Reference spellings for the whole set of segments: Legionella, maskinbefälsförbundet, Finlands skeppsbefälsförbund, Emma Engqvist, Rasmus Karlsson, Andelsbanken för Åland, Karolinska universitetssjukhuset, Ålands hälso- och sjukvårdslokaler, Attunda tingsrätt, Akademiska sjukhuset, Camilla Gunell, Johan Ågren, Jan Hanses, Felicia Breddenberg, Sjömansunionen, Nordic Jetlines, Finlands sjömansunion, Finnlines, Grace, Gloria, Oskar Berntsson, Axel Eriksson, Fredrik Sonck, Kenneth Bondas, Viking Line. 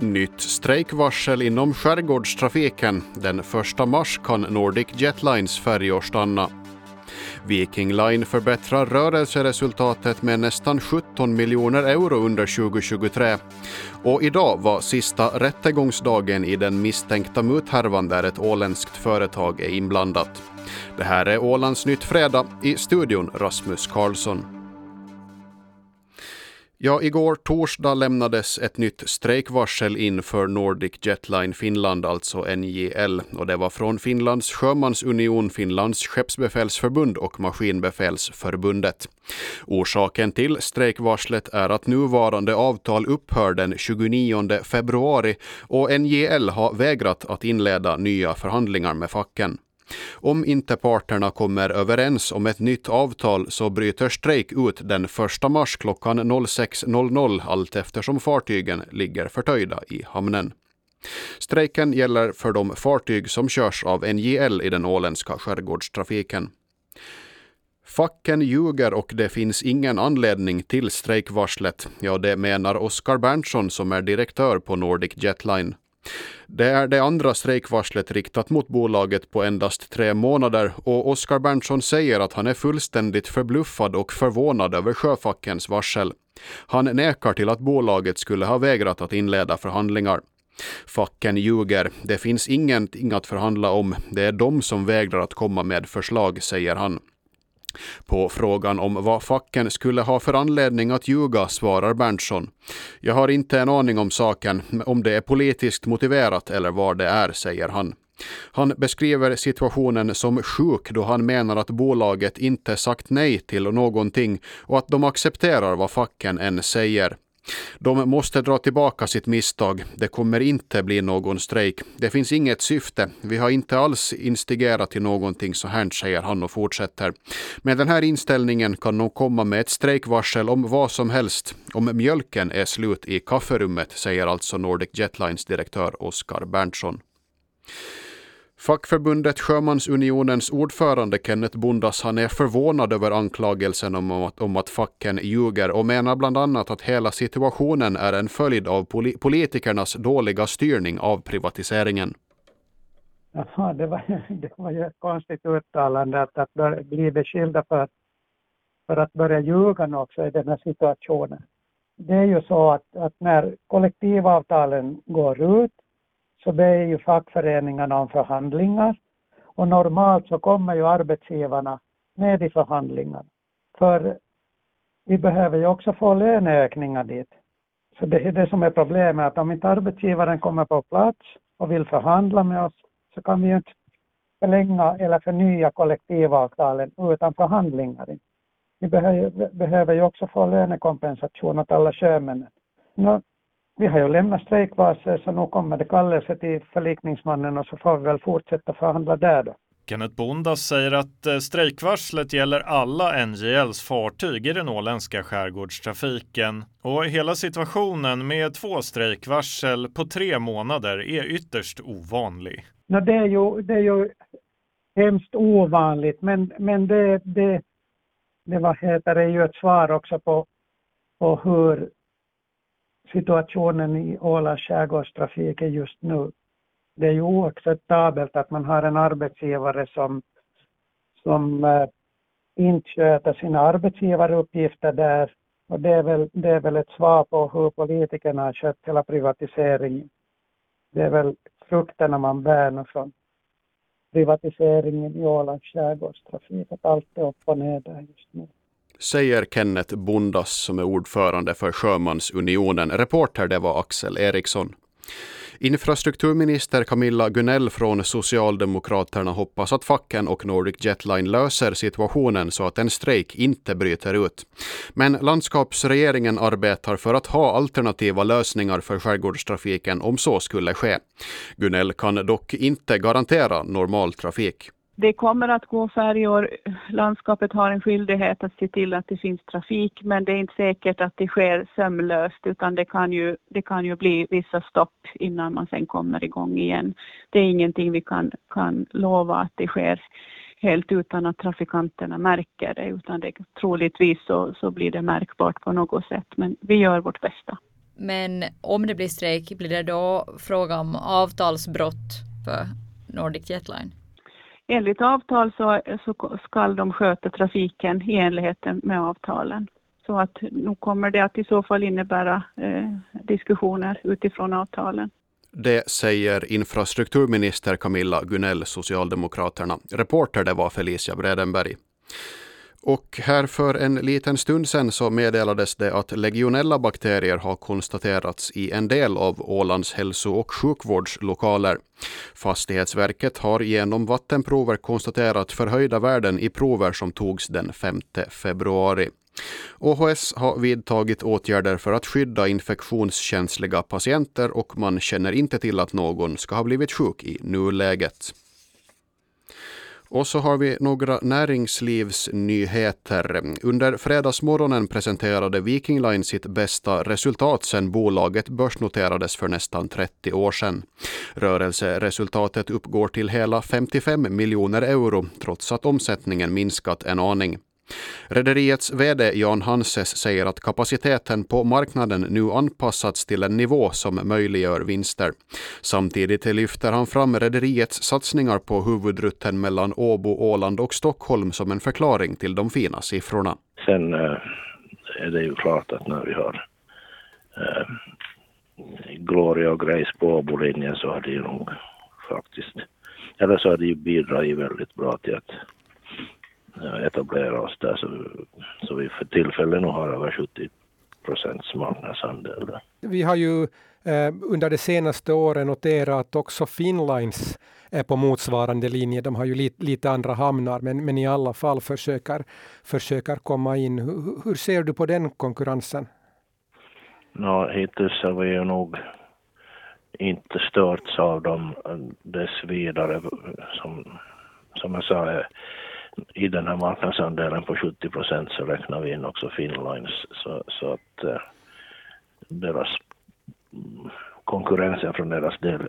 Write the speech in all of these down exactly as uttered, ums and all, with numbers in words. Nytt strejkvarsel inom skärgårdstrafiken. Den första mars kan Nordic Jetlines färjor stanna. Viking Line förbättrar rörelseresultatet med nästan sjutton miljoner euro under tjugo tjugotre. Och idag var sista rättegångsdagen i den misstänkta muthärvan där ett åländskt företag är inblandat. Det här är Ålands nytt fredag, i studion Rasmus Karlsson. Ja, igår torsdag lämnades ett nytt strejkvarsel in för Nordic Jetline Finland, alltså N J L. Och det var från Finlands sjömansunion, Finlands skeppsbefälsförbund och maskinbefälsförbundet. Orsaken till strejkvarslet är att nuvarande avtal upphör den tjugonionde februari och N J L har vägrat att inleda nya förhandlingar med facken. Om inte parterna kommer överens om ett nytt avtal så bryter strejk ut den första mars klockan sex allt eftersom fartygen ligger förtöjda i hamnen. Strejken gäller för de fartyg som körs av N J L i den åländska skärgårdstrafiken. Facken ljuger och det finns ingen anledning till strejkvarslet. Ja, det menar Oskar Berntsson som är direktör på Nordic Jetline. Det är det andra strejkvarslet riktat mot bolaget på endast tre månader och Oskar Berntsson säger att han är fullständigt förbluffad och förvånad över sjöfackens varsel. Han nekar till att bolaget skulle ha vägrat att inleda förhandlingar. Facken ljuger. Det finns ingenting att förhandla om. Det är de som vägrar att komma med förslag, säger han. På frågan om vad facken skulle ha för anledning att ljuga svarar Berntsson: "Jag har inte en aning om saken, om det är politiskt motiverat eller vad det är", säger han. Han beskriver situationen som sjuk då han menar att bolaget inte sagt nej till någonting och att de accepterar vad facken än säger. "De måste dra tillbaka sitt misstag. Det kommer inte bli någon strejk. Det finns inget syfte. Vi har inte alls instigerat till någonting så här", säger han och fortsätter: "Med den här inställningen kan de komma med ett strejkvarsel om vad som helst. Om mjölken är slut i kafferummet", säger alltså Nordic Jetlines direktör Oskar Berntsson. Fackförbundet Sjömansunionens ordförande Kenneth Bondas, han är förvånad över anklagelsen om att, om att facken ljuger och menar bland annat att hela situationen är en följd av poli- politikernas dåliga styrning av privatiseringen. Ja, det var, det var ju ett konstigt uttalande att, att bör, bli beskylda för, för att börja ljuga också i den här situationen. Det är ju så att, att när kollektivavtalen går ut så ber ju fackföreningarna om förhandlingar och normalt så kommer ju arbetsgivarna med i förhandlingar. För vi behöver ju också få löneökningar dit. Så det är det som är problemet, att om inte arbetsgivaren kommer på plats och vill förhandla med oss så kan vi ju inte förlänga eller förnya kollektivavtalen utan förhandlingar. Vi behöver ju också få lönekompensation åt alla sjömännen. No, Vi har ju lämnat strejkvarsel så nu kommer det kallelse till förlikningsmannen och så får vi väl fortsätta förhandla där då. Kenneth Bondas säger att strejkvarslet gäller alla N J L:s fartyg i den åländska skärgårdstrafiken. Och hela situationen med två strejkvarsel på tre månader är ytterst ovanlig. No, det, är ju, det är ju hemskt ovanligt men, men det, det, det, vad heter, det är ju ett svar också på, på hur situationen i Ålands skärgårdstrafik är just nu. Det är ju oacceptabelt att man har en arbetsgivare som, som eh, inte sköter sina arbetsgivaruppgifter där. Och det är, väl, det är väl ett svar på hur politikerna har skött hela privatiseringen. Det är väl frukterna man bär från privatiseringen i Ålands skärgårdstrafik. Att allt är upp och ner där just nu. Säger Kenneth Bondas som är ordförande för Sjömansunionen. Reporter det var Axel Eriksson. Infrastrukturminister Camilla Gunell från Socialdemokraterna hoppas att facken och Nordic Jetline löser situationen så att en strejk inte bryter ut. Men landskapsregeringen arbetar för att ha alternativa lösningar för skärgårdstrafiken om så skulle ske. Gunell kan dock inte garantera normal trafik. Det kommer att gå färjor. Landskapet har en skyldighet att se till att det finns trafik, men det är inte säkert att det sker sömlöst utan det kan ju, det kan ju bli vissa stopp innan man sen kommer igång igen. Det är ingenting vi kan, kan lova att det sker helt utan att trafikanterna märker det, utan det, troligtvis så, så blir det märkbart på något sätt, men vi gör vårt bästa. Men om det blir strejk, blir det då fråga om avtalsbrott för Nordic Jetline? Enligt avtal så, så ska de sköta trafiken i enlighet med avtalen. Så att nu kommer det att i så fall innebära eh, diskussioner utifrån avtalen. Det säger infrastrukturminister Camilla Gunell, Socialdemokraterna. Reporter det var Felicia Breddenberg. Och här för en liten stund sedan så meddelades det att legionella bakterier har konstaterats i en del av Ålands hälso- och sjukvårdslokaler. Fastighetsverket har genom vattenprover konstaterat förhöjda värden i prover som togs den femte februari. Å H S har vidtagit åtgärder för att skydda infektionskänsliga patienter och man känner inte till att någon ska ha blivit sjuk i nuläget. Och så har vi några näringslivsnyheter. Under fredagsmorgonen presenterade Viking Line sitt bästa resultat sedan bolaget börsnoterades för nästan trettio år sedan. Rörelseresultatet uppgår till hela femtiofem miljoner euro trots att omsättningen minskat en aning. Rederiets vd Jan Hanses säger att kapaciteten på marknaden nu anpassats till en nivå som möjliggör vinster. Samtidigt lyfter han fram rederiets satsningar på huvudrutten mellan Åbo, Åland och Stockholm som en förklaring till de fina siffrorna. Sen är det ju klart att när vi har Gloria och Grace på Åbo-linjen så har det ju nog faktiskt, eller så har det ju bidragit väldigt bra till att etablera oss där, så, så vi för tillfället nog har över sjuttio procents marknadsandel. Vi har ju eh, under de senaste åren noterat att också Finnlines är på motsvarande linje. De har ju li, lite andra hamnar men, men i alla fall försöker, försöker komma in. Hur, hur ser du på den konkurrensen? Ja, hittills har vi ju nog inte störts av dem dess vidare som, som jag sa. I den här marknadsandelen på sjuttio procent så räknar vi in också Finnlines, så, så att eh, deras konkurrensen från deras del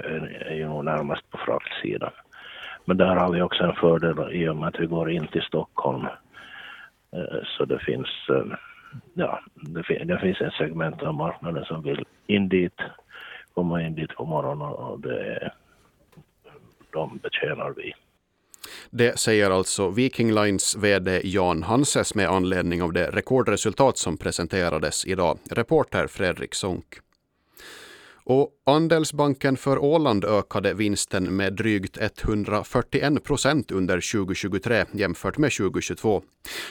är, är ju nog närmast på fraktsidan. Men där har vi också en fördel i och med att vi går in till Stockholm. Eh, så det finns, eh, ja, det, fin- det finns ett segment av marknaden som vill in dit, komma in dit på morgonen, och det, de betjänar vi. Det säger alltså Viking Lines vd Jan Hanses med anledning av det rekordresultat som presenterades idag. Reporter Fredrik Sonck. Och Andelsbanken för Åland ökade vinsten med drygt hundrafyrtioen procent under tjugotjugotre jämfört med tjugotjugotvå.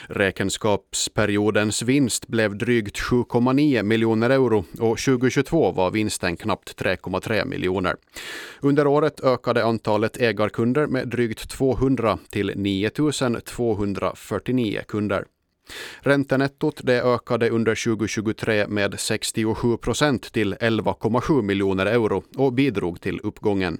Räkenskapsperiodens vinst blev drygt sju komma nio miljoner euro och tjugotjugotvå var vinsten knappt tre komma tre miljoner. Under året ökade antalet ägarkunder med drygt tvåhundra till nio tusen tvåhundrafyrtionio kunder. Räntenettot det ökade under tjugotjugotre med sextiosju procent till elva komma sju miljoner euro och bidrog till uppgången.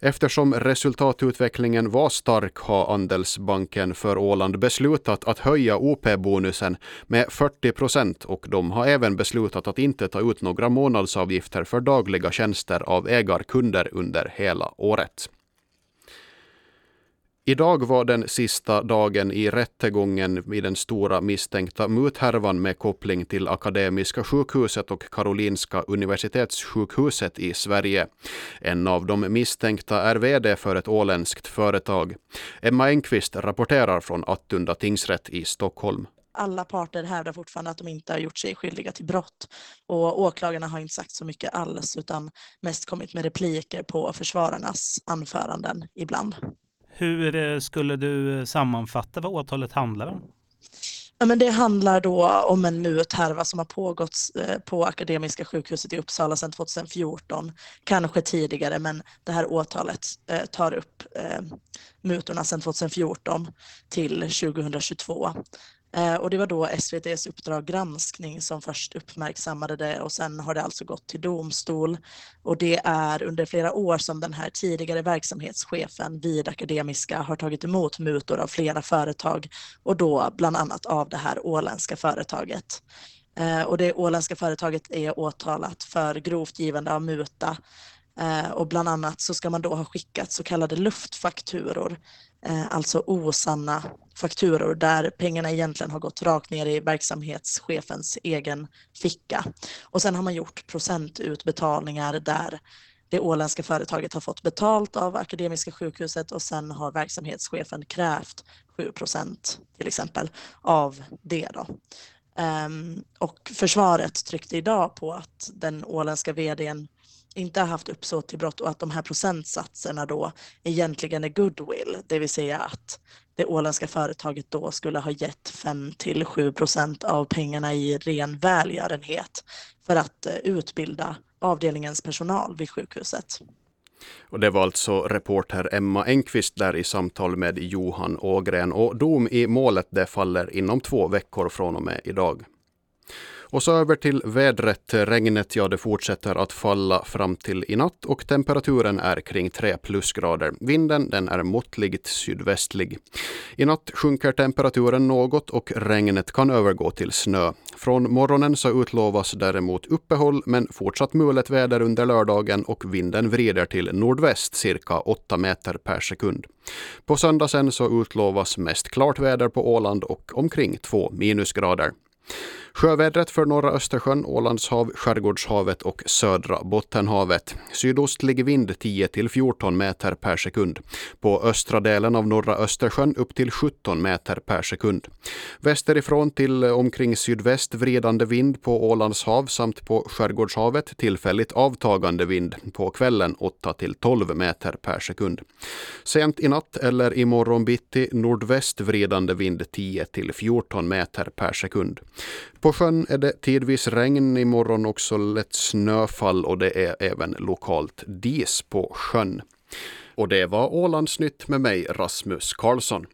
Eftersom resultatutvecklingen var stark har Andelsbanken för Åland beslutat att höja O P-bonusen med fyrtio procent och de har även beslutat att inte ta ut några månadsavgifter för dagliga tjänster av ägarkunder under hela året. Idag var den sista dagen i rättegången i den stora misstänkta muthärvan med koppling till Akademiska sjukhuset och Karolinska universitetssjukhuset i Sverige. En av de misstänkta är vd för ett åländskt företag. Emma Engqvist rapporterar från Attunda tingsrätt i Stockholm. Alla parter hävdar fortfarande att de inte har gjort sig skyldiga till brott, och åklagarna har inte sagt så mycket alls utan mest kommit med repliker på försvararnas anföranden ibland. Hur skulle du sammanfatta vad åtalet handlar om? Ja, men det handlar då om en muthärva som har pågått på Akademiska sjukhuset i Uppsala sedan tjugofjorton, kanske tidigare, men det här åtalet tar upp mutorna sedan tjugofjorton till tjugotjugotvå. Och det var då S V T:s Uppdrag granskning som först uppmärksammade det, och sen har det alltså gått till domstol. Och det är under flera år som den här tidigare verksamhetschefen vid Akademiska har tagit emot mutor av flera företag, och då bland annat av det här åländska företaget. Och det åländska företaget är åtalat för grovt givande av muta Eh, och bland annat så ska man då ha skickat så kallade luftfakturor, eh, alltså osanna fakturor där pengarna egentligen har gått rakt ner i verksamhetschefens egen ficka. Och sen har man gjort procentutbetalningar där det åländska företaget har fått betalt av Akademiska sjukhuset och sen har verksamhetschefen krävt sju procent till exempel av det då. Um, och försvaret tryckte idag på att den åländska vdn inte har haft uppsåt till brott och att de här procentsatserna då egentligen är goodwill. Det vill säga att det åländska företaget då skulle ha gett fem till sju procent av pengarna i ren välgörenhet för att utbilda avdelningens personal vid sjukhuset. Och det var alltså reporter Emma Engqvist där i samtal med Johan Ågren, och dom i målet det faller inom två veckor från och med idag. Och så över till vädret. Regnet, ja, det fortsätter att falla fram till i natt och temperaturen är kring tre plusgrader. Vinden, den är måttligt sydvästlig. I natt sjunker temperaturen något och regnet kan övergå till snö. Från morgonen så utlovas däremot uppehåll men fortsatt mulet väder under lördagen och vinden vrider till nordväst cirka åtta meter per sekund. På söndag sen så utlovas mest klart väder på Åland och omkring två minusgrader. Sjövädret för norra Östersjön, Ålands hav, Skärgårdshavet och södra Bottenhavet. Sydostlig vind tio till fjorton meter per sekund. På östra delen av norra Östersjön upp till sjutton meter per sekund. Västerifrån till omkring sydväst vridande vind på Ålands hav samt på Skärgårdshavet tillfälligt avtagande vind. På kvällen åtta till tolv meter per sekund. Sent i natt eller imorgon bitti nordväst vridande vind tio till fjorton meter per sekund. På sjön är det tidvis regn, imorgon också lätt snöfall och det är även lokalt dis på sjön. Och det var Ålandsnytt med mig, Rasmus Karlsson.